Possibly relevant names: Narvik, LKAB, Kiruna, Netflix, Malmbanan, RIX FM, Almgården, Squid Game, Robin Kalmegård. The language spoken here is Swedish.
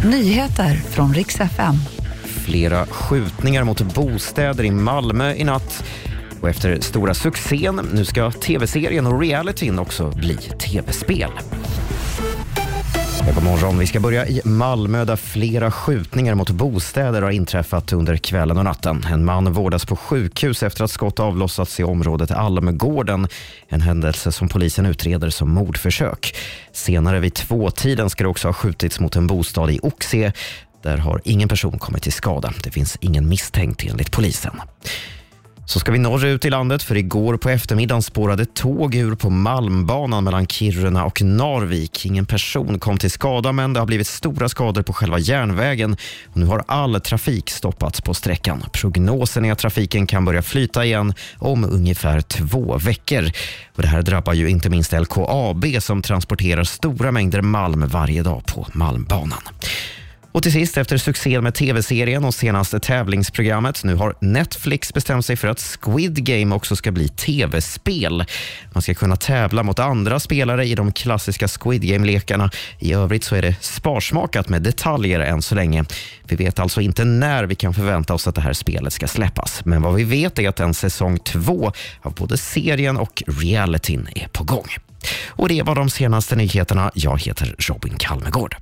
Nyheter från RIX FM. Flera skjutningar mot bostäder i Malmö i natt. Och efter stora succén, nu ska tv-serien och realityn också bli tv-spel. God morgon. Vi ska börja i Malmö där flera skjutningar mot bostäder har inträffat under kvällen och natten. En man vårdas på sjukhus efter att skott avlossats i området Almgården. En händelse som polisen utreder som mordförsök. Senare vid 2-tiden ska det också ha skjutits mot en bostad i Oxe. Där har ingen person kommit till skada. Det finns ingen misstänkt enligt polisen. Så ska vi norrut i landet, för igår på eftermiddagen spårade tåg ur på Malmbanan mellan Kiruna och Narvik. Ingen person kom till skada, men det har blivit stora skador på själva järnvägen. Och nu har all trafik stoppats på sträckan. Prognosen är att trafiken kan börja flyta igen om ungefär 2 veckor. Och det här drabbar ju inte minst LKAB som transporterar stora mängder malm varje dag på Malmbanan. Och till sist, efter succén med tv-serien och senaste tävlingsprogrammet, nu har Netflix bestämt sig för att Squid Game också ska bli tv-spel. Man ska kunna tävla mot andra spelare i de klassiska Squid Game-lekarna. I övrigt så är det sparsmakat med detaljer än så länge. Vi vet alltså inte när vi kan förvänta oss att det här spelet ska släppas. Men vad vi vet är att en säsong 2 av både serien och realityn är på gång. Och det var de senaste nyheterna. Jag heter Robin Kalmegård.